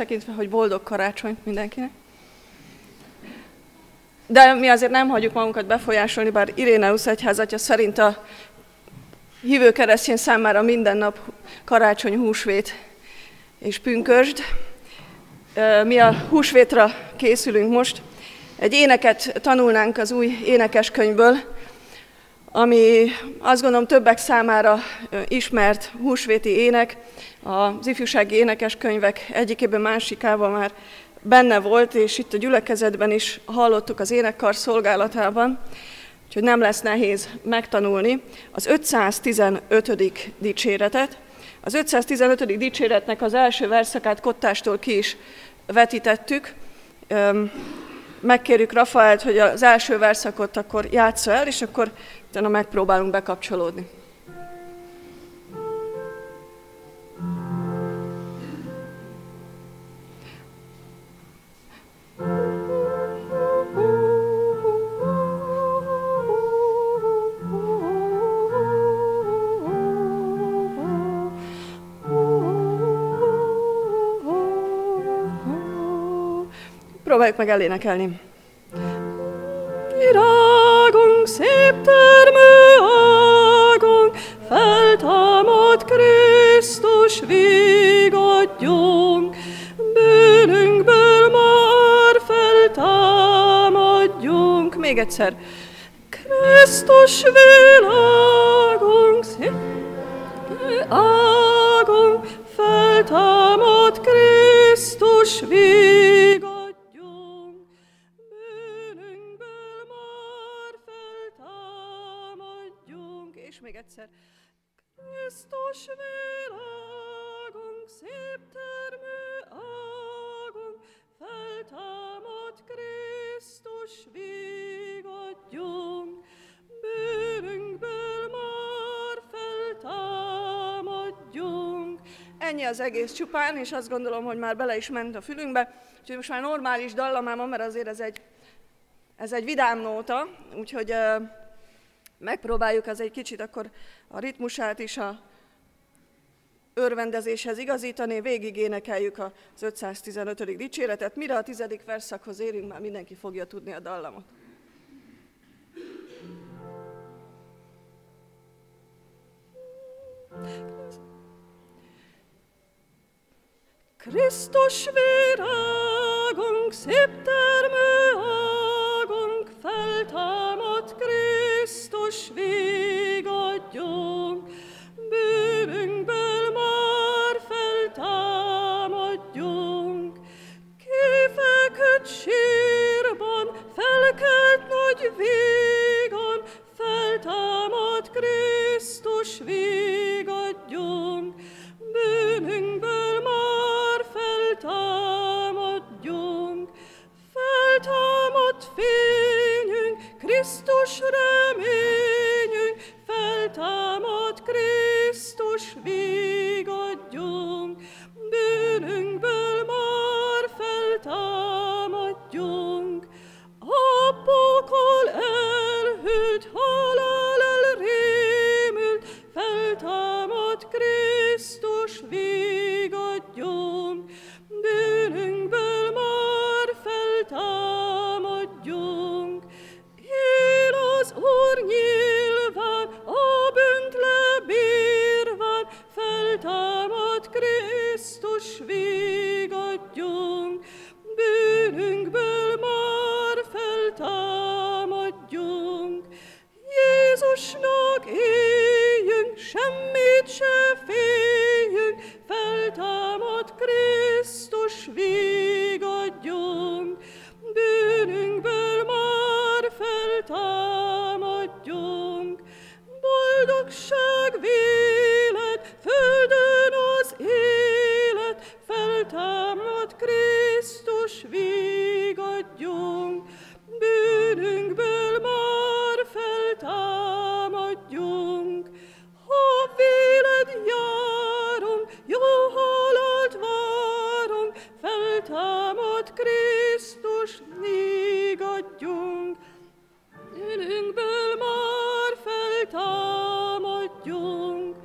tekintve, hogy boldog karácsonyt mindenkinek. De mi azért nem hagyjuk magunkat befolyásolni, bár Iréneusz egyházatja szerint a hívő keresztény számára minden nap karácsony, húsvét és pünkösd. Mi a húsvétra készülünk most. Egy éneket tanulnánk az új énekeskönyvből, ami azt gondolom többek számára ismert húsvéti ének, az ifjúsági énekeskönyvek egyikében másikában már benne volt, és itt a gyülekezetben is hallottuk az énekkar szolgálatában, úgyhogy nem lesz nehéz megtanulni az 515. dicséretet. Az 515. dicséretnek az első verszakát Kottástól ki is vetítettük. Megkérjük Rafaelt, hogy az első verszakot akkor játssza el, és akkor utána megpróbálunk bekapcsolódni. Próbáljuk meg elénekelni. Virágunk, szép termő águnk, feltámad Krisztus vigadjunk, bűnünkből már feltámadjunk. Még egyszer. Krisztus világunk, szép termő águnk, feltámad Krisztus vigadjunk. Krisztus világunk, szép termő águnk, feltámad Krisztus vigadjunk, bőrünkből már feltámadjunk. Ennyi az egész csupán, és azt gondolom, hogy már bele is ment a fülünkbe, úgyhogy most már normális dallamában, mert azért ez egy vidám nóta, úgyhogy... megpróbáljuk az egy kicsit akkor a ritmusát is a örvendezéshez igazítani, végig énekeljük az 515. dicséretet. Mire a 10. versszakhoz érünk, már mindenki fogja tudni a dallamot. Krisztus virágunk, szép termő águnk, feltámad Krisztus vigadjunk, bűnünkből már feltámadjunk. Kifeküdt sírban, felkelt nagy vígan, feltámad Krisztus vigadjunk, bűnünkből már feltámadjunk. Feltámad fényünk, Krisztus reményünk, feltámad Krisztus vigadjunk, bűnünkből már feltámadjunk. A pokol elhűlt, halál elrémült, feltámad Krisztus vigadjunk, bűnünkből már feltámadjunk. Él az Úr nyilván, a bűnt lebírván, feltámad Krisztus vigadjunk, bűnünkből már feltámadjunk. Jézusnak éljünk, semmit se féljünk, feltámad Krisztus vigadjunk, bűnünkből már feltámadjunk. Boldogság vélet, földön az élet, feltámad Krisztus vigadjunk, bűnünkből már feltámadjunk. Ha véled járunk, jó halált várunk, feltámad Krisztus vigadjunk, bűnünkből már feltámadjunk.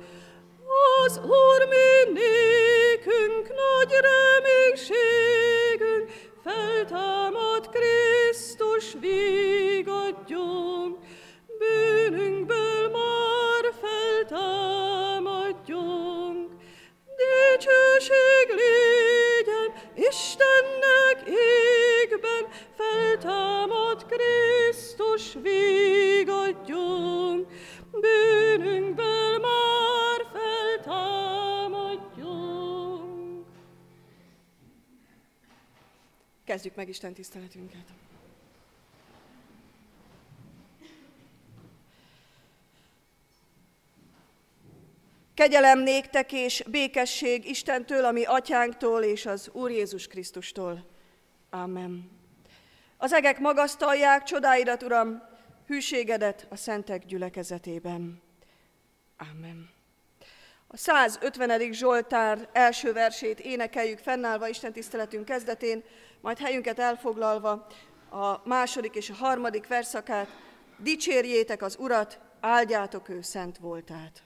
Az Úr mi nékünk nagy reménység, Kezdjük meg Isten tiszteletünket. Kegyelem néktek és békesség Istentől, a mi atyánktól és az Úr Jézus Krisztustól. Amen. Az egek magasztalják csodáidat, Uram, hűségedet a szentek gyülekezetében. Amen. A 150. Zsoltár első versét énekeljük fennállva Isten tiszteletünk kezdetén, majd helyünket elfoglalva a 2. és a 3. versszakát, dicsérjétek az Urat, áldjátok ő szent voltát.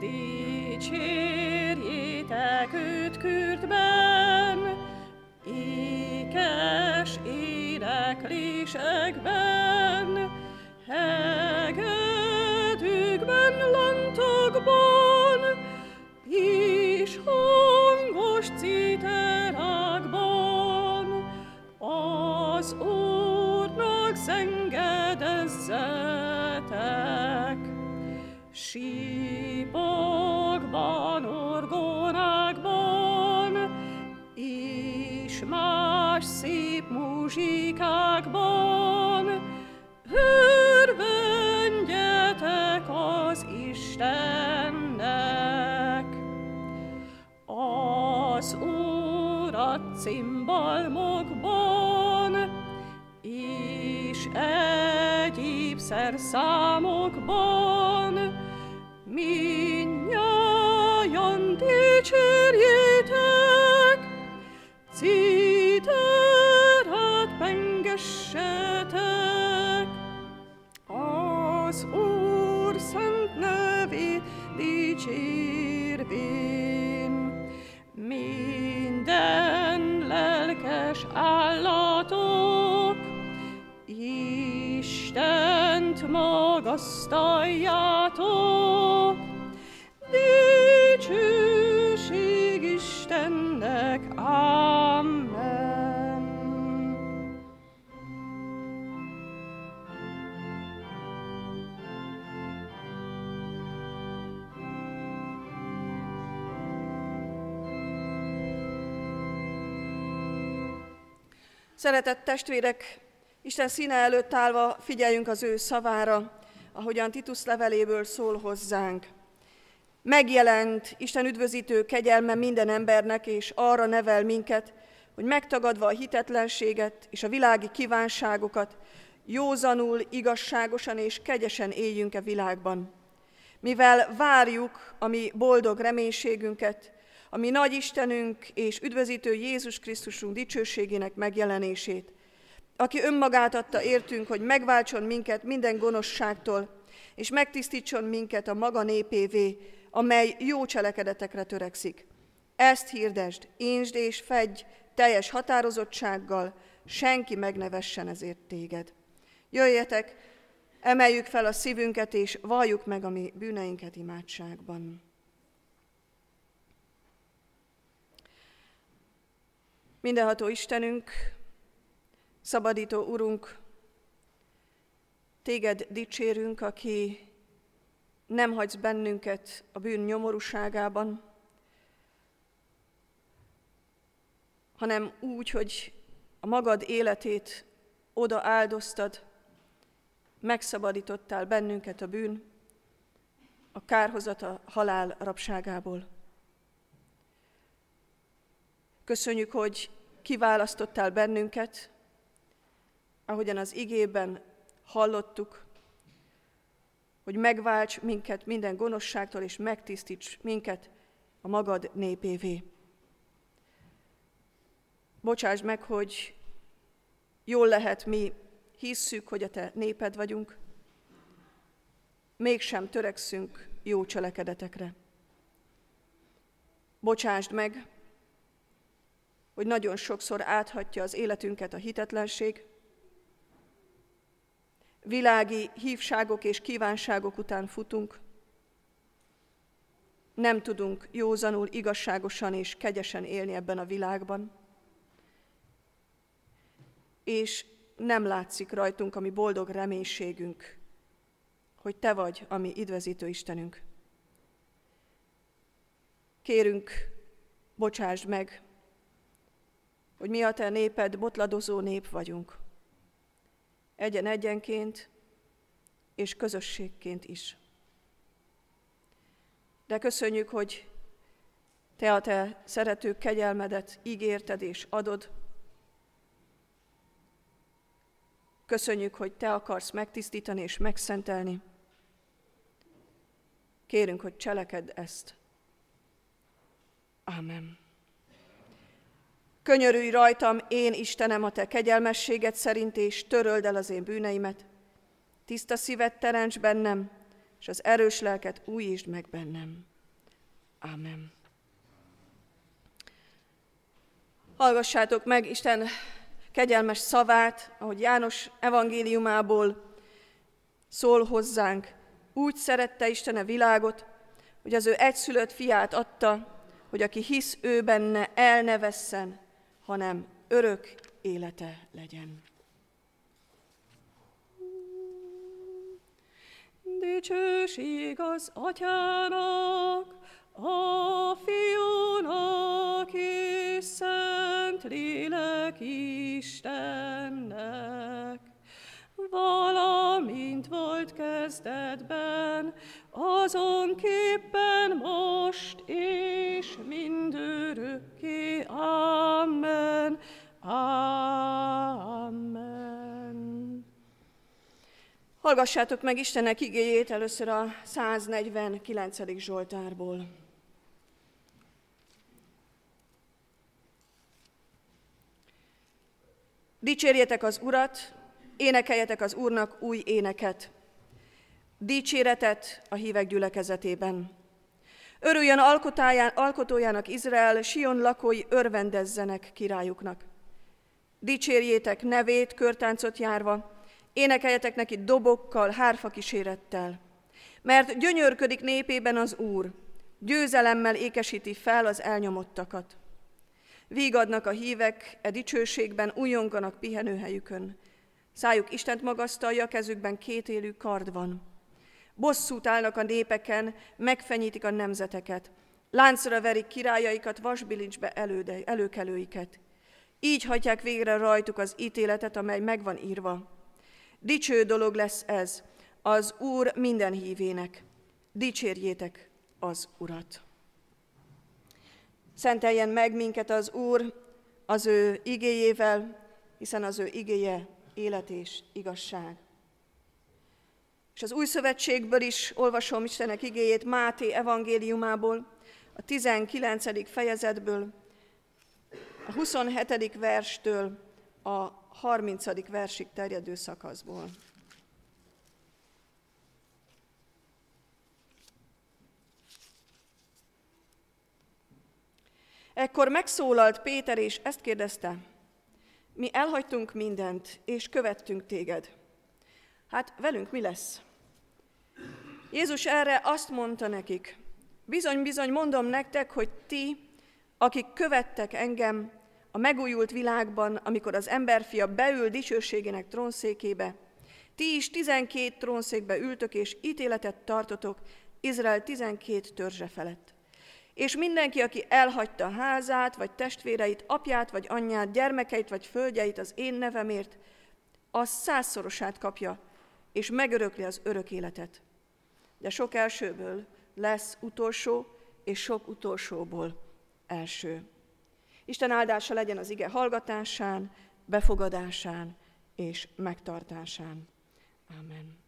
Dicsérjétek őt kürtben, ékes éneklésekben, hegedűkben, lantokban, és hangos citerákban, az Úrnak zengedezzetek. Sípokban, orgonákban, és más szép muzsikákban örvendjetek az Istennek. Az Úrat cimbalmokban, és egyéb szerszámokban mindnyájan dicsérjétek, citerát pengessetek, az Úr szent nevét dicsérvén. Minden lelkes állatok Istent magasztaljátok, dicsőség Istennek, amen. Szeretett testvérek, Isten színe előtt állva figyeljünk az ő szavára, ahogyan Titus leveléből szól hozzánk. Megjelent Isten üdvözítő kegyelme minden embernek, és arra nevel minket, hogy megtagadva a hitetlenséget és a világi kívánságokat, józanul, igazságosan és kegyesen éljünk a világban. Mivel várjuk a mi boldog reménységünket, a mi nagy Istenünk és üdvözítő Jézus Krisztusunk dicsőségének megjelenését, aki önmagát adta értünk, hogy megváltson minket minden gonoszságtól, és megtisztítson minket a maga népévé, amely jó cselekedetekre törekszik. Ezt hirdesd, insd és fedj teljes határozottsággal, senki meg ne vessen ezért téged. Jöjjetek, emeljük fel a szívünket, és valljuk meg a mi bűneinket imádságban. Mindenható Istenünk, szabadító Urunk, Téged dicsérünk, aki nem hagysz bennünket a bűn nyomorúságában, hanem úgy, hogy a magad életét oda áldoztad, megszabadítottál bennünket a bűn, a kárhozat, a halál rabságából. Köszönjük, hogy kiválasztottál bennünket, ahogyan az igében hallottuk, hogy megválts minket minden gonoszságtól, és megtisztíts minket a magad népévé. Bocsáss meg, hogy jól lehet, mi hisszük, hogy a te néped vagyunk, mégsem törekszünk jó cselekedetekre. Bocsásd meg, hogy nagyon sokszor áthatja az életünket a hitetlenség, világi hívságok és kívánságok után futunk, nem tudunk józanul, igazságosan és kegyesen élni ebben a világban, és nem látszik rajtunk a mi boldog reménységünk, hogy Te vagy a mi üdvözítő Istenünk. Kérünk, bocsásd meg, hogy mi a Te néped, botladozó nép vagyunk, egyen-egyenként és közösségként is. De köszönjük, hogy Te a Te szerető kegyelmedet ígérted és adod. Köszönjük, hogy Te akarsz megtisztítani és megszentelni. Kérünk, hogy cselekedd ezt. Ámen. Könyörülj rajtam, én Istenem, a Te kegyelmességed szerint, és töröld el az én bűneimet. Tiszta szívet teremts bennem, és az erős lelket újítsd meg bennem. Ámen. Hallgassátok meg Isten kegyelmes szavát, ahogy János evangéliumából szól hozzánk. Úgy szerette Isten a világot, hogy az ő egyszülött fiát adta, hogy aki hisz ő benne, el ne vesszen, hanem örök élete legyen. Dicsőség az Atyának, a Fiúnak és Szentlélek Istennek, valamint volt kezdetben, azonképpen most és mindörökké. Amen. Amen. Hallgassátok meg Istennek igéjét először a 149. Zsoltárból. Dicsérjetek az Urat, énekeljetek az Úrnak új éneket, dicséretet a hívek gyülekezetében. Örüljön alkotójának Izrael, Sion lakói örvendezzenek királyuknak. Dicsérjétek nevét körtáncot járva, énekeljetek neki dobokkal, hárfakísérettel. Mert gyönyörködik népében az Úr, győzelemmel ékesíti fel az elnyomottakat. Vígadnak a hívek e dicsőségben, újonganak pihenőhelyükön. Szájuk Istent magasztalja, kezükben kétélű kard van. Bosszút állnak a népeken, megfenyítik a nemzeteket. Láncra verik királyaikat, vasbilincsbe előkelőiket. Így hagyják végre rajtuk az ítéletet, amely meg van írva. Dicső dolog lesz ez az Úr minden hívének. Dicsérjétek az Urat. Szenteljen meg minket az Úr az ő igéjével, hiszen az ő igéje élet és igazság. És az új szövetségből is olvasom Istenek igéjét Máté evangéliumából, a 19. fejezetből, a 27. verstől a 30. versig terjedő szakaszból. Ekkor megszólalt Péter, és ezt kérdezte: mi elhagytunk mindent, és követtünk téged. Hát velünk mi lesz? Jézus erre azt mondta nekik: bizony, bizony, mondom nektek, hogy ti, akik követtek engem, a megújult világban, amikor az emberfia beül dicsőségének trónszékébe, ti is 12 trónszékbe ültök, és ítéletet tartotok Izrael 12 törzse felett. És mindenki, aki elhagyta házát, vagy testvéreit, apját, vagy anyját, gyermekeit, vagy földjeit az én nevemért, az 100-szorosát kapja, és megörökli az örök életet. De sok elsőből lesz utolsó, és sok utolsóból első. Isten áldása legyen az ige hallgatásán, befogadásán és megtartásán. Amen.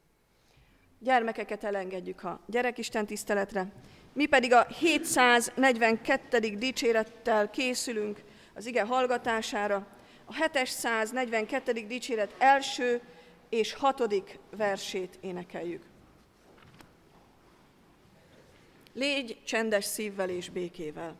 Gyermekeket elengedjük a gyerekisten tiszteletre, mi pedig a 742. dicsérettel készülünk az ige hallgatására, a 742. dicséret első és 6. versét énekeljük. Légy csendes szívvel és békével.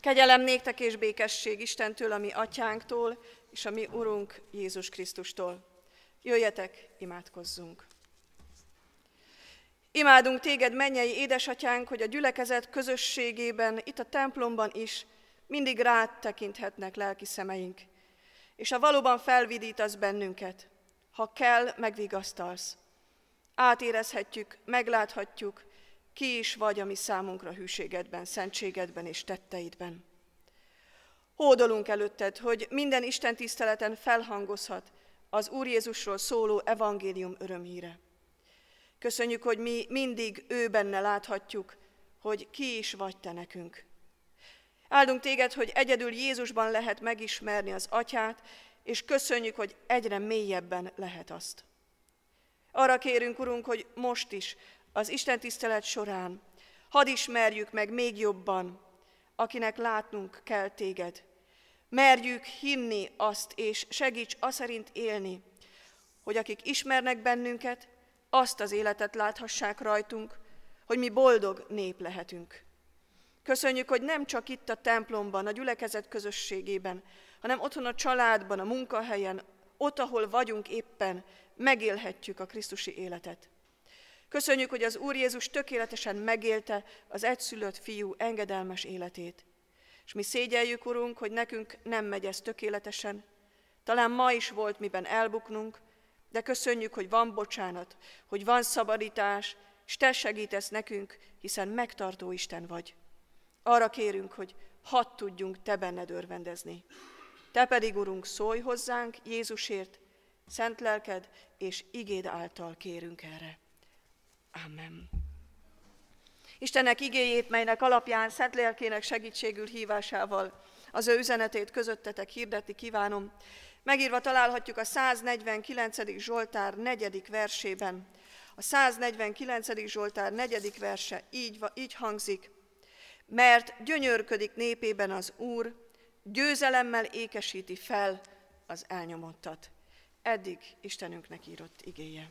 Kegyelem néktek és békesség Istentől, a mi atyánktól, és a mi Urunk Jézus Krisztustól. Jöjjetek, imádkozzunk! Imádunk téged, mennyei édesatyánk, hogy a gyülekezet közösségében, itt a templomban is mindig rád tekinthetnek lelki szemeink. És ha valóban felvidítasz bennünket, ha kell, megvigasztalsz. Átérezhetjük, megláthatjuk, ki is vagy, ami számunkra hűségedben, szentségedben és tetteidben. Hódolunk előtted, hogy minden Isten tiszteleten felhangozhat az Úr Jézusról szóló evangélium örömhíre. Köszönjük, hogy mi mindig ő benne láthatjuk, hogy ki is vagy te nekünk. Áldunk téged, hogy egyedül Jézusban lehet megismerni az Atyát, és köszönjük, hogy egyre mélyebben lehet azt. Arra kérünk, Urunk, hogy most is, az Isten tisztelet során hadd ismerjük meg még jobban, akinek látnunk kell téged. Merjük hinni azt, és segíts aszerint élni, hogy akik ismernek bennünket, azt az életet láthassák rajtunk, hogy mi boldog nép lehetünk. Köszönjük, hogy nem csak itt a templomban, a gyülekezet közösségében, hanem otthon a családban, a munkahelyen, ott, ahol vagyunk éppen, megélhetjük a krisztusi életet. Köszönjük, hogy az Úr Jézus tökéletesen megélte az egyszülött fiú engedelmes életét. És mi szégyeljük, Urunk, hogy nekünk nem megy ez tökéletesen. Talán ma is volt, miben elbuknunk, de köszönjük, hogy van bocsánat, hogy van szabadítás, és te segítesz nekünk, hiszen megtartó Isten vagy. Arra kérünk, hogy hadd tudjunk te benned örvendezni. Te pedig, Urunk, szólj hozzánk Jézusért, szent lelked és igéd által kérünk erre. Amen. Istennek igéjét, melynek alapján szent lelkének segítségül hívásával az ő üzenetét közöttetek hirdetni kívánom. Megírva találhatjuk a 149. Zsoltár 4. versében. A 149. Zsoltár 4. verse így hangzik. Mert gyönyörködik népében az Úr, győzelemmel ékesíti fel az elnyomottat. Eddig Istenünknek írott igéje.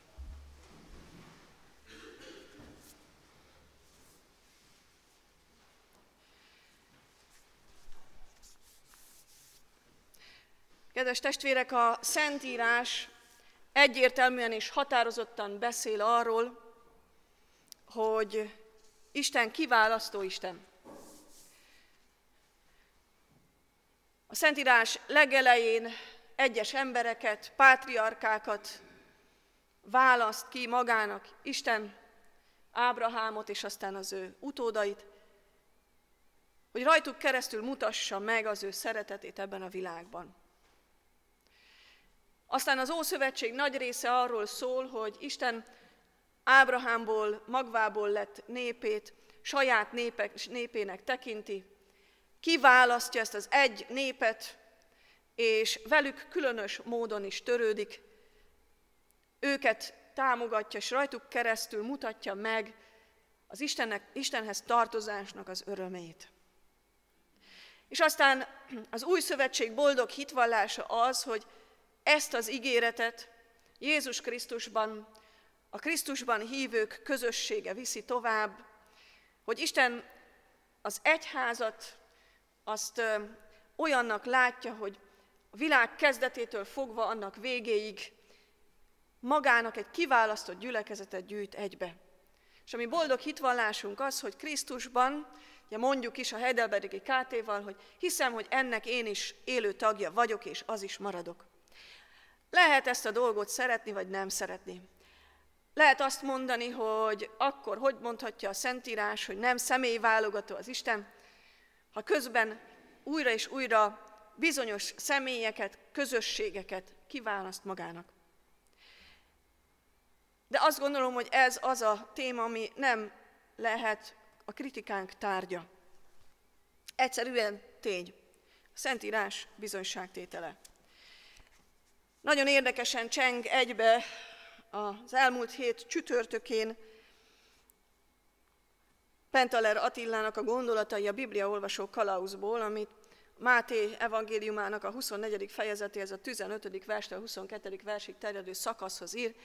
Kedves testvérek, a Szentírás egyértelműen és határozottan beszél arról, hogy Isten kiválasztó Isten. A Szentírás legelején egyes embereket, pátriarkákat választ ki magának Isten, Ábrahámot és aztán az ő utódait, hogy rajtuk keresztül mutassa meg az ő szeretetét ebben a világban. Aztán az Ószövetség nagy része arról szól, hogy Isten Ábrahámból, magvából lett népét, saját népének tekinti, kiválasztja ezt az egy népet, és velük különös módon is törődik, őket támogatja, és rajtuk keresztül mutatja meg az Istenhez tartozásnak az örömét. És aztán az Új Szövetség boldog hitvallása az, hogy ezt az ígéretet Jézus Krisztusban, a Krisztusban hívők közössége viszi tovább, hogy Isten az egyházat azt olyannak látja, hogy a világ kezdetétől fogva annak végéig magának egy kiválasztott gyülekezetet gyűjt egybe. És a mi boldog hitvallásunk az, hogy Krisztusban, ugye mondjuk is a Heidelbergi Kátéval, hogy hiszem, hogy ennek én is élő tagja vagyok, és az is maradok. Lehet ezt a dolgot szeretni, vagy nem szeretni. Lehet azt mondani, hogy akkor hogy mondhatja a Szentírás, hogy nem személyválogató az Isten, ha közben újra és újra bizonyos személyeket, közösségeket kiválaszt magának. De azt gondolom, hogy ez az a téma, ami nem lehet a kritikánk tárgya. Egyszerűen tény. A Szentírás bizonyságtétele. Nagyon érdekesen cseng egybe az elmúlt hét csütörtökén Pentaler Attilának a gondolatai a bibliaolvasó kalauzból, amit Máté evangéliumának a 24. fejezetéhez, a 15. verstől a 22. versig terjedő szakaszhoz ír,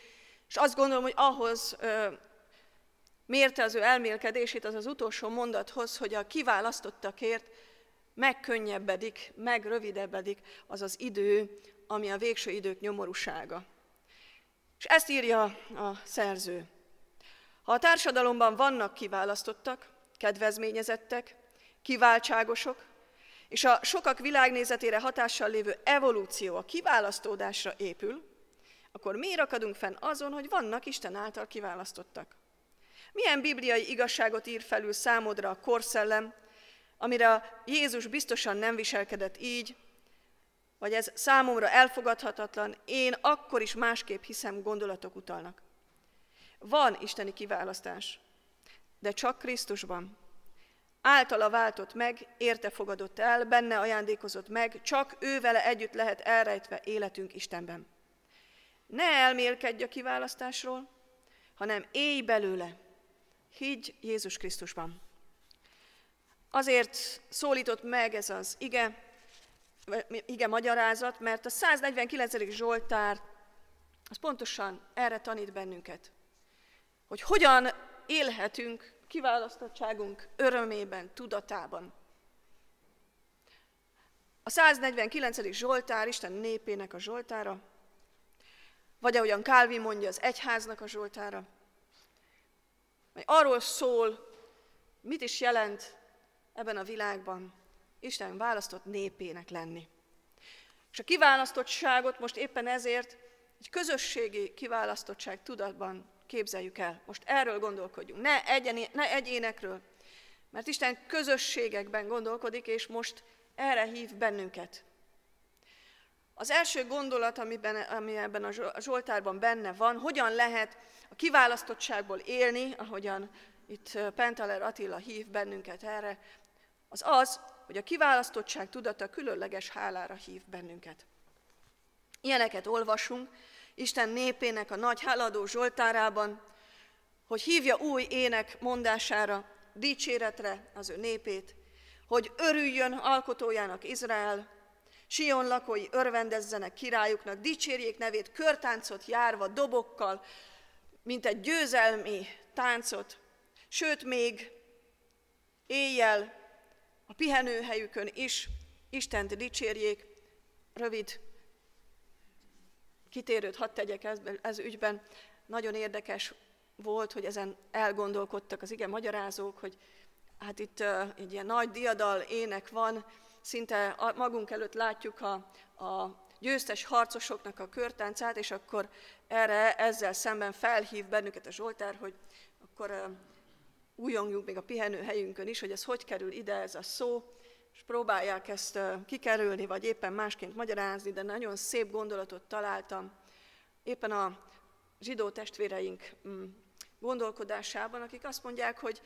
és azt gondolom, hogy ahhoz mérte az ő elmélkedését az utolsó mondathoz, hogy a kiválasztottakért megkönnyebbedik, megrövidebbedik az az idő, ami a végső idők nyomorúsága. És ezt írja a szerző. Ha a társadalomban vannak kiválasztottak, kedvezményezettek, kiváltságosok, és a sokak világnézetére hatással lévő evolúció a kiválasztódásra épül, akkor miért akadunk fenn azon, hogy vannak Isten által kiválasztottak? Milyen bibliai igazságot ír felül számodra a korszellem, amire Jézus biztosan nem viselkedett így, vagy ez számomra elfogadhatatlan, én akkor is másképp hiszem gondolatok utalnak. Van isteni kiválasztás, de csak Krisztusban. Általa váltott meg, érte fogadott el, benne ajándékozott meg, csak ővele együtt lehet elrejtve életünk Istenben. Ne elmélkedj a kiválasztásról, hanem élj belőle, higgy Jézus Krisztusban. Azért szólított meg ez az ige magyarázat, mert a 149. Zsoltár az pontosan erre tanít bennünket, hogy hogyan élhetünk kiválasztottságunk örömében, tudatában. A 149. Zsoltár Isten népének a zsoltára, vagy ahogyan Kálvin mondja, az egyháznak a zsoltára, mely arról szól, mit is jelent ebben a világban Isten választott népének lenni. És a kiválasztottságot most éppen ezért egy közösségi kiválasztottság tudatban képzeljük el. Most erről gondolkodjunk, ne egyénekről, mert Isten közösségekben gondolkodik, és most erre hív bennünket. Az első gondolat, ami ebben a Zsoltárban benne van, hogyan lehet a kiválasztottságból élni, ahogyan itt Pentaler Attila hív bennünket erre, az, hogy a kiválasztottság tudata különleges hálára hív bennünket. Ilyeneket olvasunk Isten népének a nagy háladó zsoltárában, hogy hívja új ének mondására, dicséretre az ő népét, hogy örüljön alkotójának Izrael, Sion lakói örvendezzenek királyuknak, dicsérjék nevét körtáncot járva dobokkal, mint egy győzelmi táncot, sőt még éjjel a pihenőhelyükön is Istent dicsérjék. Rövid kitérőt hadd tegyek ez ügyben. Nagyon érdekes volt, hogy ezen elgondolkodtak az ige magyarázók, hogy hát itt egy ilyen nagy diadal ének van, szinte magunk előtt látjuk a győztes harcosoknak a körtáncát, és akkor erre ezzel szemben felhív bennünket a Zsoltár, hogy akkor újongjunk még a pihenőhelyünkön is, hogy ez hogy kerül ide ez a szó, és próbálják ezt kikerülni, vagy éppen másként magyarázni, de nagyon szép gondolatot találtam éppen a zsidó testvéreink gondolkodásában, akik azt mondják, hogy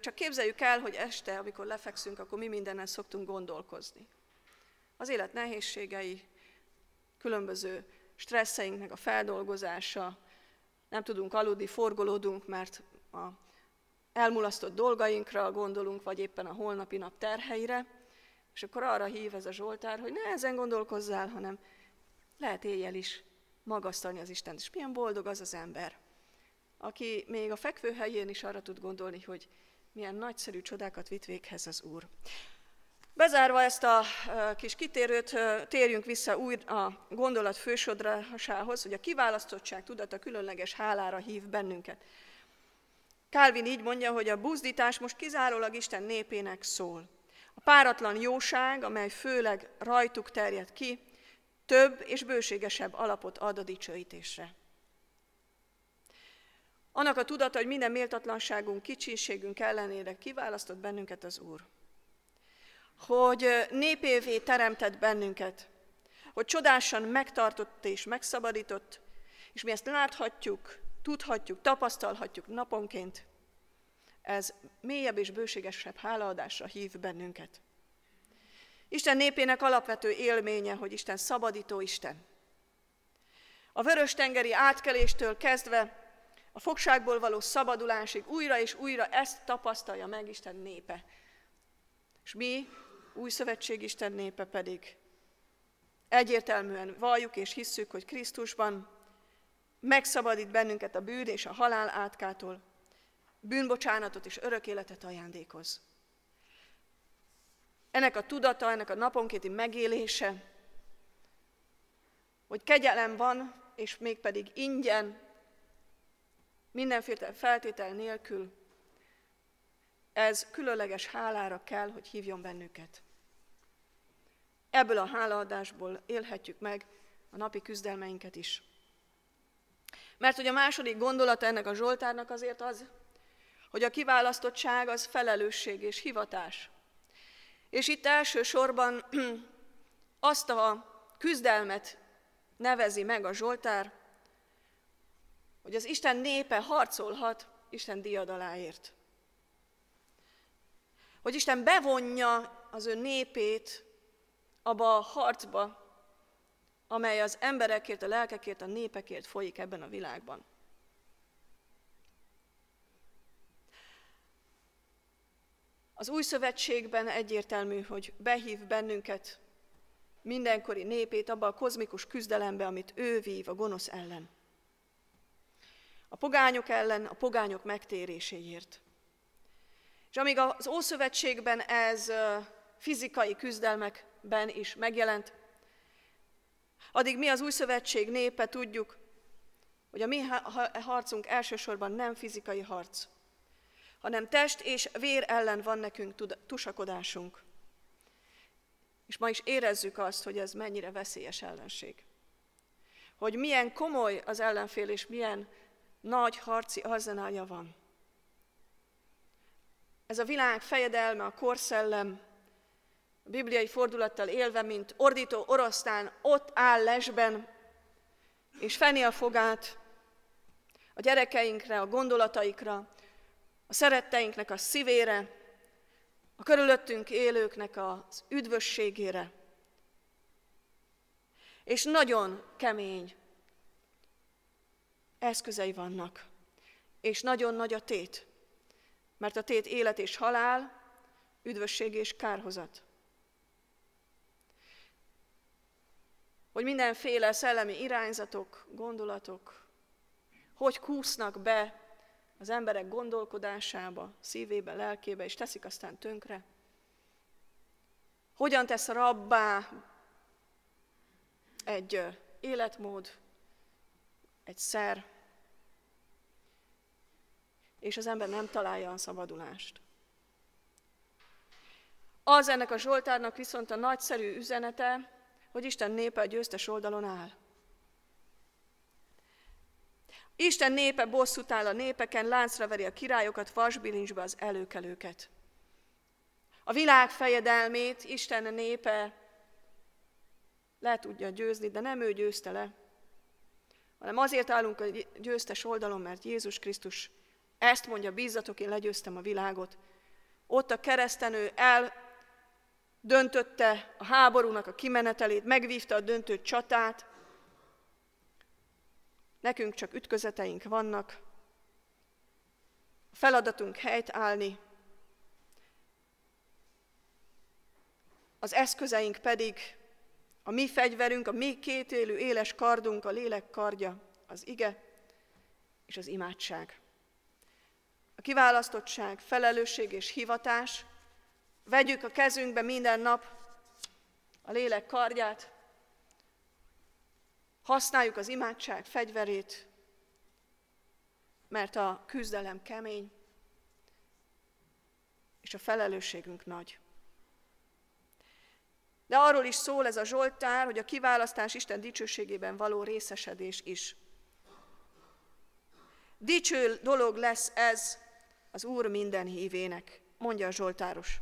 csak képzeljük el, hogy este, amikor lefekszünk, akkor mi mindennel szoktunk gondolkozni. Az élet nehézségei, különböző stresszeinknek a feldolgozása, nem tudunk aludni, forgolódunk, mert a elmulasztott dolgainkra gondolunk, vagy éppen a holnapi nap terheire, és akkor arra hív ez a Zsoltár, hogy ne ezen gondolkozzál, hanem lehet éjjel is magasztalni az Istent. És milyen boldog az az ember, aki még a fekvőhelyén is arra tud gondolni, hogy milyen nagyszerű csodákat vitt véghez az Úr. Bezárva ezt a kis kitérőt, térjünk vissza újra a gondolat fősodrásához, hogy a kiválasztottság tudata különleges hálára hív bennünket. Kálvin így mondja, hogy a buzdítás most kizárólag Isten népének szól. A páratlan jóság, amely főleg rajtuk terjed ki, több és bőségesebb alapot ad a dicsőítésre. Annak a tudata, hogy minden méltatlanságunk, kicsinségünk ellenére kiválasztott bennünket az Úr. Hogy népévé teremtett bennünket, hogy csodásan megtartott és megszabadított, és mi ezt láthatjuk, tudhatjuk, tapasztalhatjuk naponként, ez mélyebb és bőségesebb hálaadásra hív bennünket. Isten népének alapvető élménye, hogy Isten szabadító Isten. A vörös-tengeri átkeléstől kezdve a fogságból való szabadulásig újra és újra ezt tapasztalja meg Isten népe. És mi, új szövetség Isten népe pedig egyértelműen valljuk és hisszük, hogy Krisztusban megszabadít bennünket a bűn és a halál átkától, bűnbocsánatot és örök életet ajándékoz. Ennek a tudata, ennek a naponkéti megélése, hogy kegyelem van, és mégpedig ingyen, mindenféle feltétel nélkül, ez különleges hálára kell, hogy hívjon bennünket. Ebből a hálaadásból élhetjük meg a napi küzdelmeinket is. Mert hogy a második gondolata ennek a Zsoltárnak azért az, hogy a kiválasztottság az felelősség és hivatás. És itt elsősorban azt a küzdelmet nevezi meg a Zsoltár, hogy az Isten népe harcolhat Isten diadaláért. Hogy Isten bevonja az ő népét abba a harcba, amely az emberekért, a lelkekért, a népekért folyik ebben a világban. Az új szövetségben egyértelmű, hogy behív bennünket, mindenkori népét abba a kozmikus küzdelembe, amit ő vív a gonosz ellen. A pogányok ellen, a pogányok megtéréséért. És amíg az Ószövetségben ez fizikai küzdelmekben is megjelent, addig mi az Új Szövetség népe tudjuk, hogy a mi harcunk elsősorban nem fizikai harc, hanem test és vér ellen van nekünk tusakodásunk. És ma is érezzük azt, hogy ez mennyire veszélyes ellenség. Hogy milyen komoly az ellenfél, és milyen nagy harci arzenálja van. Ez a világ fejedelme, a korszellem, a bibliai fordulattal élve, mint ordító oroszlán ott áll lesben, és feni a fogát a gyerekeinkre, a gondolataikra, a szeretteinknek a szívére, a körülöttünk élőknek az üdvösségére. És nagyon kemény eszközei vannak, és nagyon nagy a tét, mert a tét élet és halál, üdvösség és kárhozat. Hogy mindenféle szellemi irányzatok, gondolatok, hogy kúsznak be az emberek gondolkodásába, szívébe, lelkébe, és teszik aztán tönkre. Hogyan tesz rabbá egy életmód, egy szer, és az ember nem találja a szabadulást. Az ennek a Zsoltárnak viszont a nagyszerű üzenete, hogy Isten népe a győztes oldalon áll. Isten népe bosszút áll a népeken, láncra veri a királyokat, vasbilincsbe az előkelőket. A világ fejedelmét Isten népe le tudja győzni, de nem ő győzte le, hanem azért állunk a győztes oldalon, mert Jézus Krisztus ezt mondja, bízzatok, én legyőztem a világot. Ott a kereszten ő eldöntötte a háborúnak a kimenetelét, megvívta a döntő csatát. Nekünk csak ütközeteink vannak. A feladatunk helyt állni. Az eszközeink pedig a mi fegyverünk, a mi kétélű éles kardunk, a lélek kardja, az ige és az imádság. A kiválasztottság, felelősség és hivatás. Vegyük a kezünkbe minden nap a lélek kardját, használjuk az imádság fegyverét, mert a küzdelem kemény, és a felelősségünk nagy. De arról is szól ez a Zsoltár, hogy a kiválasztás Isten dicsőségében való részesedés is. Dicső dolog lesz ez az Úr minden hívének, mondja a Zsoltáros.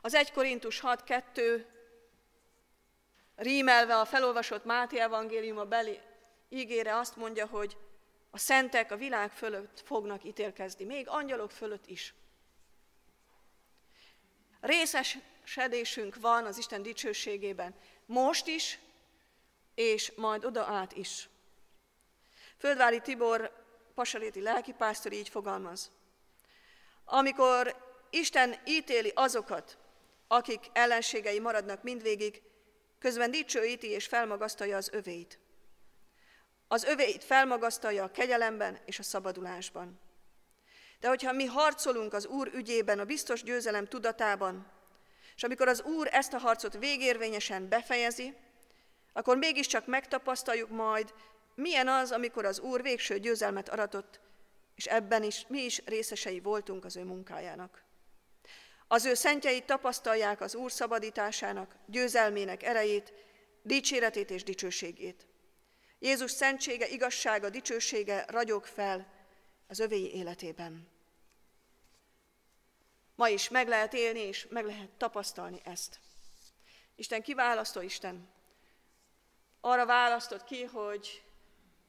Az 1 Korintus 6:2 rímelve a felolvasott Máté evangéliuma beli ígére azt mondja, hogy a szentek a világ fölött fognak ítélkezni, még angyalok fölött is. Részesedésünk van az Isten dicsőségében, most is, és majd oda át is. Földvári Tibor pasaréti lelkipásztor így fogalmaz. Amikor Isten ítéli azokat, akik ellenségei maradnak mindvégig, közben dicsőíti és felmagasztalja az övéit. Az övéit felmagasztalja a kegyelemben és a szabadulásban. De hogyha mi harcolunk az Úr ügyében, a biztos győzelem tudatában, és amikor az Úr ezt a harcot végérvényesen befejezi, akkor mégiscsak megtapasztaljuk majd, milyen az, amikor az Úr végső győzelmet aratott, és ebben is mi is részesei voltunk az ő munkájának. Az ő szentjei tapasztalják az Úr szabadításának, győzelmének erejét, dicséretét és dicsőségét. Jézus szentsége, igazsága, dicsősége ragyog fel az övéi életében. Ma is meg lehet élni, és meg lehet tapasztalni ezt. Isten kiválasztó Isten. Arra választott ki, hogy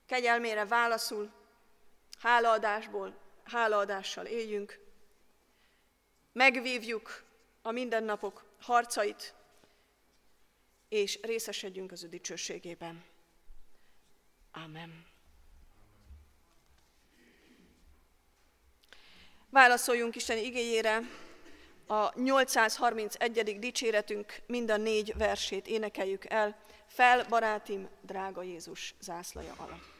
kegyelmére válaszul, hálaadással éljünk, megvívjuk a mindennapok harcait, és részesedjünk az ő dicsőségében. Ámen. Válaszoljunk Isten igéjére, a 831. dicséretünk mind a 4 versét énekeljük el, fel, barátim, drága Jézus zászlaja alatt.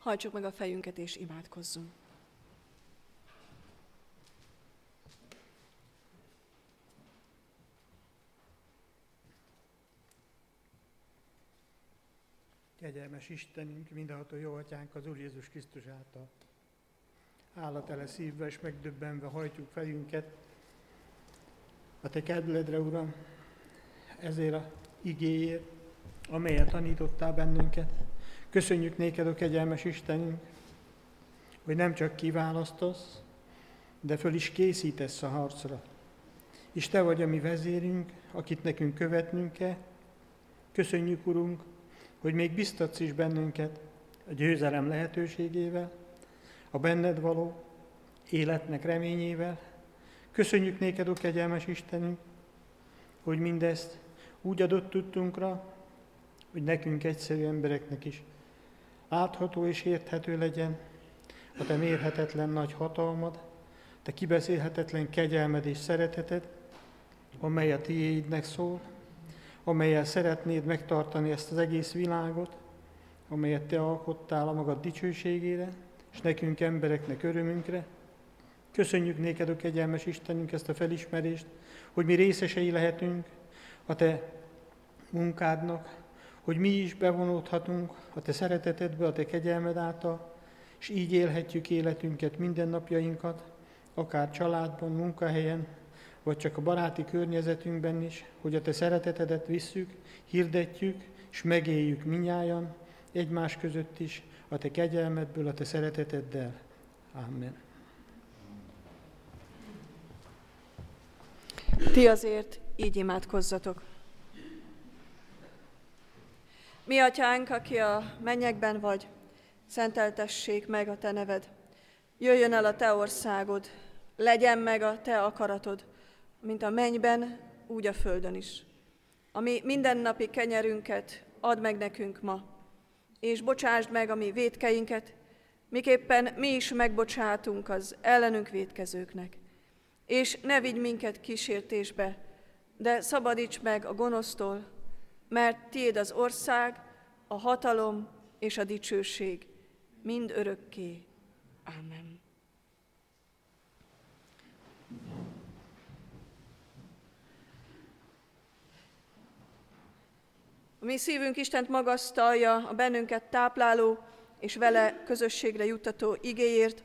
Hajtsuk meg a fejünket és imádkozzunk. Kegyelmes Istenünk, mindenható jó Atyánk, az Úr Jézus Krisztus által. Hálatele szívvel és megdöbbenve hajtjuk fejünket a te kedvedre, Uram, ezért a igéért, amelyet tanítottál bennünket. Köszönjük néked, a kegyelmes Istenünk, hogy nem csak kiválasztasz, de föl is készítesz a harcra. És te vagy a mi vezérünk, akit nekünk követnünk kell. Köszönjük, Urunk, hogy még biztatsz is bennünket a győzelem lehetőségével, a benned való életnek reményével. Köszönjük néked, a kegyelmes Istenünk, hogy mindezt Úgy adott tudtunkra, hogy nekünk egyszerű embereknek is látható és érthető legyen a te mérhetetlen nagy hatalmad, te kibeszélhetetlen kegyelmed és szereteted, amely a tiédnek szól, amelyel szeretnéd megtartani ezt az egész világot, amelyet te alkottál a magad dicsőségére, és nekünk embereknek örömünkre. Köszönjük néked, a kegyelmes Istenünk, ezt a felismerést, hogy mi részesei lehetünk a te munkádnak, hogy mi is bevonódhatunk a te szeretetedbe, a te kegyelmed által, és így élhetjük életünket, mindennapjainkat, akár családban, munkahelyen, vagy csak a baráti környezetünkben is, hogy a te szeretetedet visszük, hirdetjük, és megéljük mindnyájan, egymás között is, a te kegyelmedből, a te szereteteddel. Amen. Ti azért így imádkozzatok. Mi atyánk, aki a mennyekben vagy, szenteltessék meg a te neved. Jöjjön el a te országod, legyen meg a te akaratod, mint a mennyben, úgy a földön is. A mi mindennapi kenyerünket add meg nekünk ma, és bocsásd meg a mi vétkeinket, miképpen mi is megbocsátunk az ellenünk vétkezőknek. És ne vigy minket kísértésbe, de szabadíts meg a gonosztól, mert tiéd az ország, a hatalom és a dicsőség, mind örökké. Amen. A mi szívünk Istent magasztalja a bennünket tápláló és vele közösségre juttató igéért.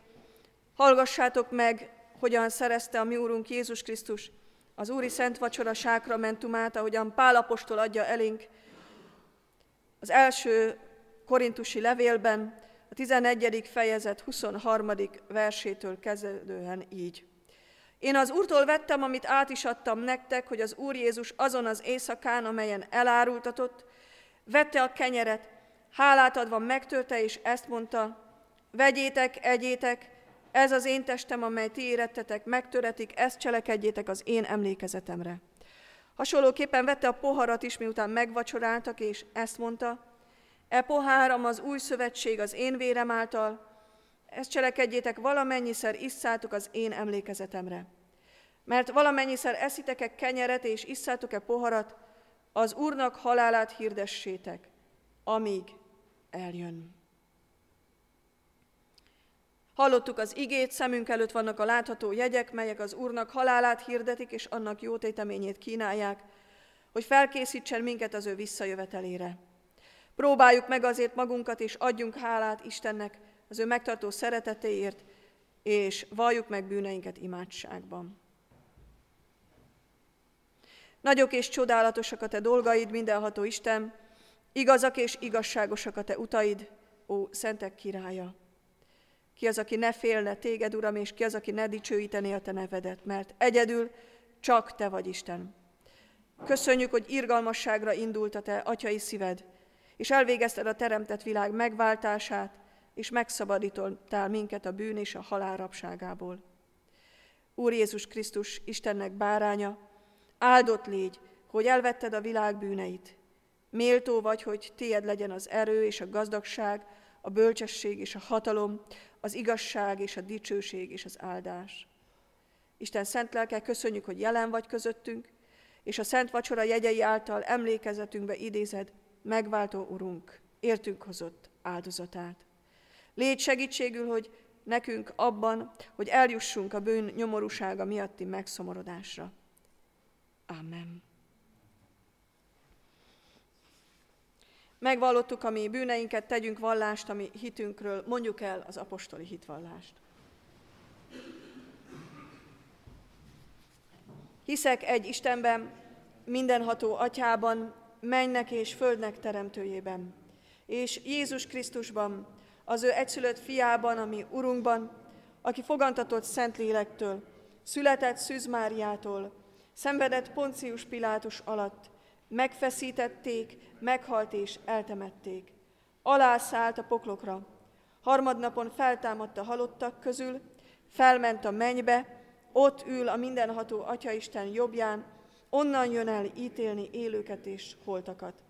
Hallgassátok meg, hogyan szerezte a mi Úrunk Jézus Krisztus az Úri Szent Vacsora sákramentumát, ahogyan Pál apostol adja elénk az első korintusi levélben, a 11. fejezet 23. versétől kezdődően így. Én az Úrtól vettem, amit át is adtam nektek, hogy az Úr Jézus azon az éjszakán, amelyen elárultatott, vette a kenyeret, hálát adva megtörte, és ezt mondta: vegyétek, egyétek, ez az én testem, amely ti érettetek, megtöretik, ezt cselekedjétek az én emlékezetemre. Hasonlóképpen vette a poharat is, miután megvacsoráltak, és ezt mondta: e poháram az új szövetség az én vérem által, ezt cselekedjétek, valamennyiszer isszátok az én emlékezetemre. Mert valamennyiszer eszitek-e kenyeret, és isszátok-e poharat, az Úrnak halálát hirdessétek, amíg eljön. Hallottuk az igét, szemünk előtt vannak a látható jegyek, melyek az Úrnak halálát hirdetik, és annak jótéteményét kínálják, hogy felkészítsen minket az ő visszajövetelére. Próbáljuk meg azért magunkat, és adjunk hálát Istennek az ő megtartó szeretetéért, és valljuk meg bűneinket imádságban. Nagyok és csodálatosak a te dolgaid, mindenható Isten, igazak és igazságosak a te utaid, ó szentek királya. Ki az, aki ne félne téged, Uram, és ki az, aki ne dicsőítené a te nevedet, mert egyedül csak te vagy Isten. Köszönjük, hogy irgalmasságra indult a te atyai szíved, és elvégezted a teremtett világ megváltását, és megszabadítottál minket a bűn és a halál rabságából. Úr Jézus Krisztus, Istennek báránya, áldott légy, hogy elvetted a világ bűneit. Méltó vagy, hogy tiéd legyen az erő és a gazdagság, a bölcsesség és a hatalom, az igazság és a dicsőség és az áldás. Isten szent lelke, köszönjük, hogy jelen vagy közöttünk, és a szent vacsora jegyei által emlékezetünkbe idézed megváltó Urunk, értünk hozott áldozatát. Légy segítségül, hogy nekünk abban, hogy eljussunk a bűn nyomorúsága miatti megszomorodásra. Amen. Megvallottuk a mi bűneinket, tegyünk vallást a mi hitünkről, mondjuk el az apostoli hitvallást. Hiszek egy Istenben, mindenható Atyában, mennynek és földnek teremtőjében, és Jézus Krisztusban, az ő egyszülött fiában, a mi Urunkban, aki fogantatott Szentlélektől, született Szűz Máriától, szenvedett Poncius Pilátus alatt, megfeszítették, meghalt és eltemették. Alászállt a poklokra, harmadnapon feltámadt a halottak közül, felment a mennybe, ott ül a mindenható Atyaisten jobbján, onnan jön el ítélni élőket és holtakat.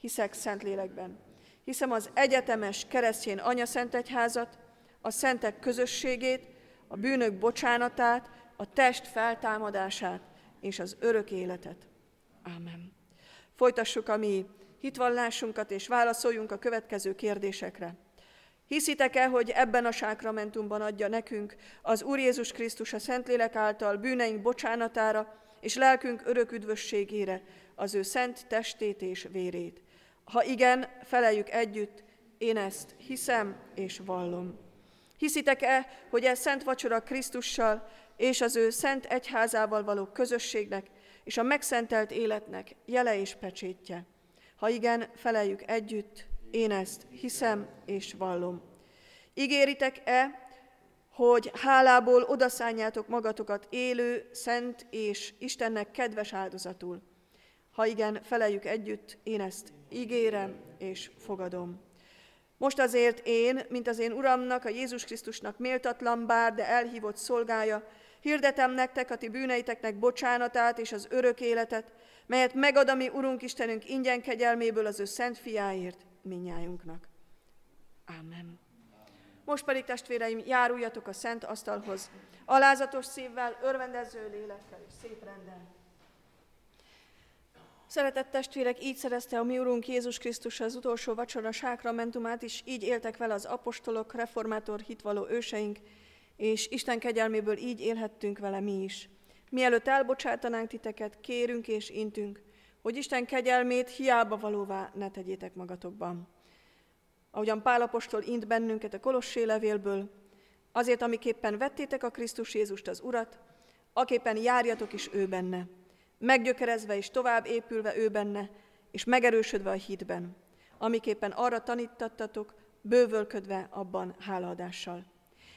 Hiszek Szentlélekben. Hiszem az egyetemes keresztjén anyaszentegyházat, a szentek közösségét, a bűnök bocsánatát, a test feltámadását és az örök életet. Ámen. Folytassuk a mi hitvallásunkat, és válaszoljunk a következő kérdésekre. Hiszitek-e, hogy ebben a sákramentumban adja nekünk az Úr Jézus Krisztus a Szentlélek által bűneink bocsánatára és lelkünk örök üdvösségére az ő szent testét és vérét? Ha igen, feleljük együtt, én ezt hiszem és vallom. Hiszitek-e, hogy e szent vacsora Krisztussal és az ő szent egyházával való közösségnek és a megszentelt életnek jele és pecsétje? Ha igen, feleljük együtt, én ezt hiszem és vallom. Ígéritek-e, hogy hálából odaszánjátok magatokat élő, szent és Istennek kedves áldozatul? Ha igen, feleljük együtt, én ezt ígérem és fogadom. Most azért én, mint az én Uramnak, a Jézus Krisztusnak méltatlan bár, de elhívott szolgája, hirdetem nektek a ti bűneiteknek bocsánatát és az örök életet, melyet megad a mi Urunk Istenünk ingyen kegyelméből az ő szent fiáért, mindnyájunknak. Ámen. Most pedig, testvéreim, járuljatok a szent asztalhoz, alázatos szívvel, örvendező lélekkel és szép rendel. Szeretett testvérek, így szerezte a mi Urunk Jézus Krisztus az utolsó vacsora sákramentumát is, így éltek vele az apostolok, reformátor hitvaló őseink, és Isten kegyelméből így élhettünk vele mi is. Mielőtt elbocsátanánk titeket, kérünk és intünk, hogy Isten kegyelmét hiába valóvá ne tegyétek magatokban. Ahogyan Pál apostol int bennünket a Kolossé levélből, azért amiképpen vettétek a Krisztus Jézust az Urat, aképpen járjatok is ő benne, meggyökerezve és tovább épülve ő benne, és megerősödve a hitben, amiképpen arra tanítattatok, bővölködve abban hálaadással.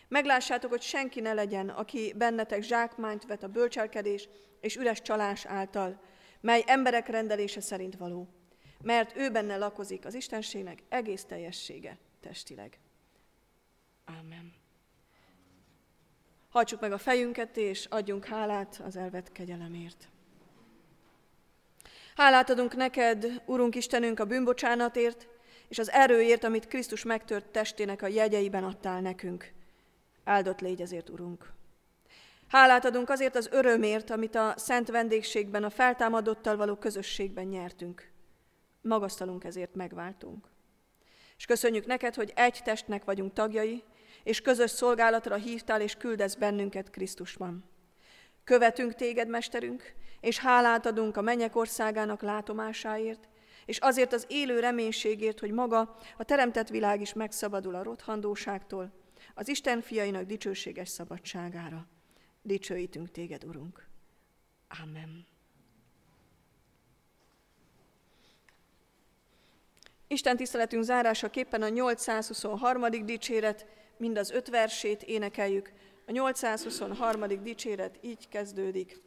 Meglássátok, hogy senki ne legyen, aki bennetek zsákmányt vet a bölcselkedés és üres csalás által, mely emberek rendelése szerint való, mert ő benne lakozik az Istenségnek egész teljessége testileg. Ámen. Hajtsuk meg a fejünket, és adjunk hálát az elvett kegyelemért. Hálát adunk neked, Urunk Istenünk, a bűnbocsánatért, és az erőért, amit Krisztus megtört testének a jegyeiben adtál nekünk. Áldott légy ezért, Urunk! Hálát adunk azért az örömért, amit a szent vendégségben, a feltámadottal való közösségben nyertünk. Magasztalunk ezért, megváltunk. És köszönjük neked, hogy egy testnek vagyunk tagjai, és közös szolgálatra hívtál és küldesz bennünket Krisztusban. Követünk téged, Mesterünk, és hálát adunk a mennyek országának látomásáért, és azért az élő reménységért, hogy maga a teremtett világ is megszabadul a rothandóságtól, az Isten fiainak dicsőséges szabadságára. Dicsőítünk téged, Urunk. Ámen. Isten tiszteletünk zárásaképpen a 823. dicséret, mind az 5 versét énekeljük. A 823. dicséret így kezdődik.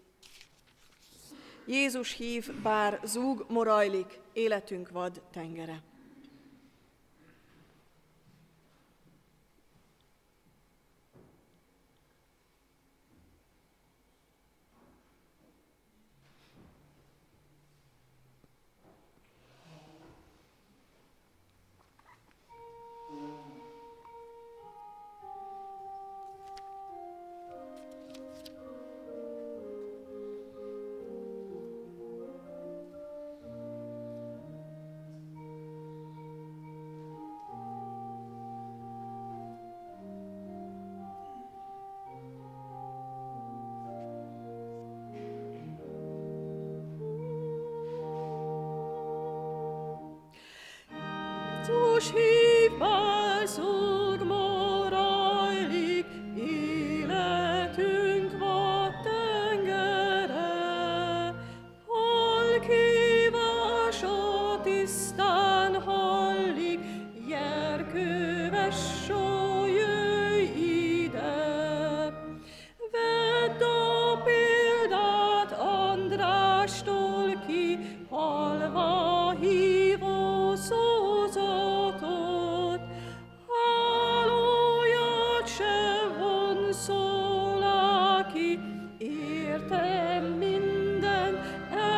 Jézus hív, bár zúg, morajlik, életünk vad tengere. Jézus hív, bár zúg, morajlik, életünk vad tengere. Halkívása tisztán hallik, gyerkőves só, jöjj ide. Vedd a példát Andrástól ki, halva hívó szózat. Értem minden el.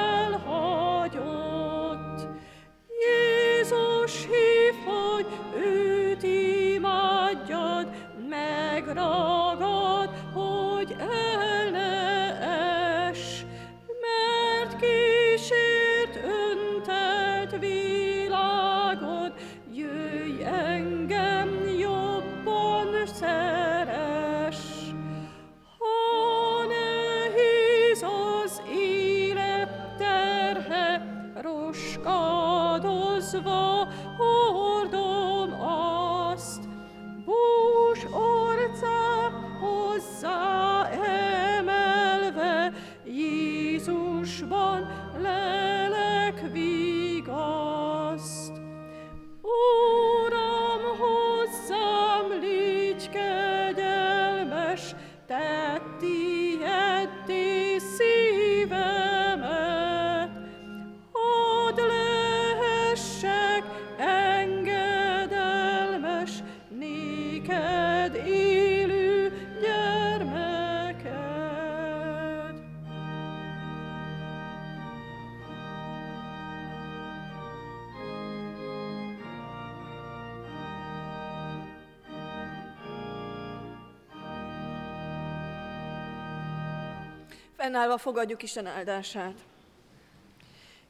Fennállva fogadjuk Isten áldását.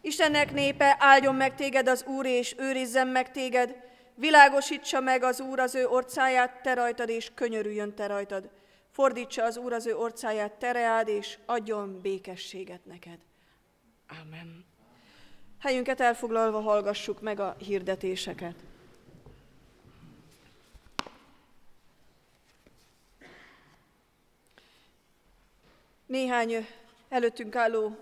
Istennek népe, áldjon meg téged az Úr, és őrizzen meg téged, világosítsa meg az Úr az ő orcáját te rajtad, és könyörüljön te rajtad. Fordítsa az Úr az ő orcáját te reád, és adjon békességet neked. Amen. Helyünket elfoglalva hallgassuk meg a hirdetéseket. Néhány előttünk álló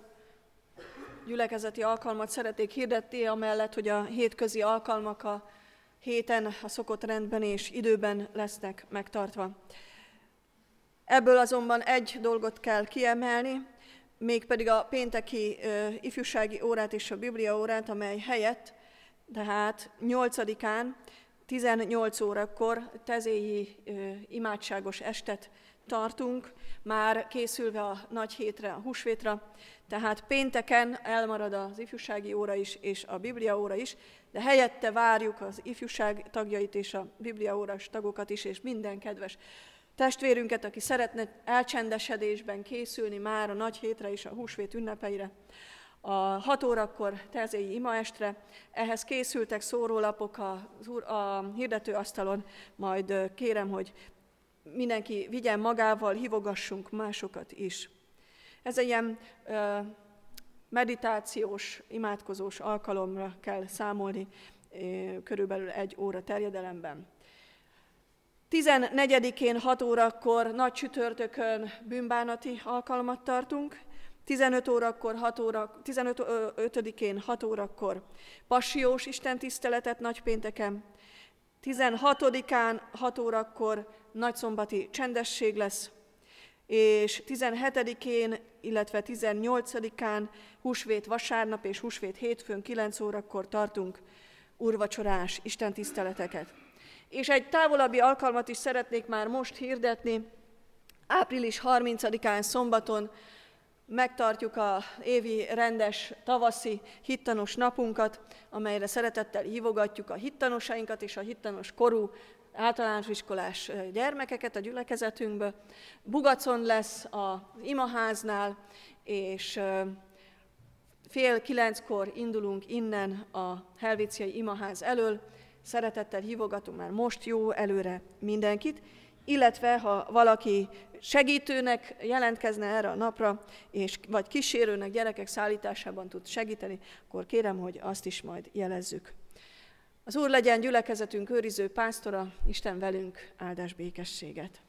gyülekezeti alkalmat szeretnék hirdetni, amellett, hogy a hétközi alkalmak a héten a szokott rendben és időben lesznek megtartva. Ebből azonban egy dolgot kell kiemelni, mégpedig a pénteki ifjúsági órát és a bibliaórát, amely helyett, tehát 8-án 18 órakor tézéi imádságos estet tartunk, már készülve a nagy hétre, a húsvétra, tehát pénteken elmarad az ifjúsági óra is, és a bibliaóra is, de helyette várjuk az ifjúság tagjait és a bibliaórás tagokat is, és minden kedves testvérünket, aki szeretne elcsendesedésben készülni már a nagy hétre és a húsvét ünnepeire, a 6 órakor tézéi imaestre. Ehhez készültek szórólapok a hirdetőasztalon, majd kérem, hogy mindenki vigyen magával, hívogassunk másokat is. Ez egy ilyen meditációs, imádkozós alkalomra kell számolni, körülbelül 1 óra terjedelemben. 14-én 6 órakor nagy csütörtökön bűnbánati alkalmat tartunk, 15-én 6 órakor passiós istentiszteletet nagypénteken, 16-án 6 órakor nagyszombati csendesség lesz, és 17-én, illetve 18-án húsvét vasárnap és húsvét hétfőn 9 órakor tartunk úrvacsorás istentiszteleteket. És egy távolabbi alkalmat is szeretnék már most hirdetni. Április 30-án szombaton megtartjuk az évi rendes tavaszi hittanos napunkat, amelyre szeretettel hívogatjuk a hittanosainkat és a hittanos korú általános iskolás gyermekeket a gyülekezetünkbe. Bugacon lesz az imaháznál, és fél 9-kor indulunk innen a helvéciai imaház elől. Szeretettel hívogatunk már most jó előre mindenkit, illetve ha valaki segítőnek jelentkezne erre a napra, és vagy kísérőnek gyerekek szállításában tud segíteni, akkor kérem, hogy azt is majd jelezzük. Az Úr legyen gyülekezetünk őriző pásztora, Isten velünk áldás békességet.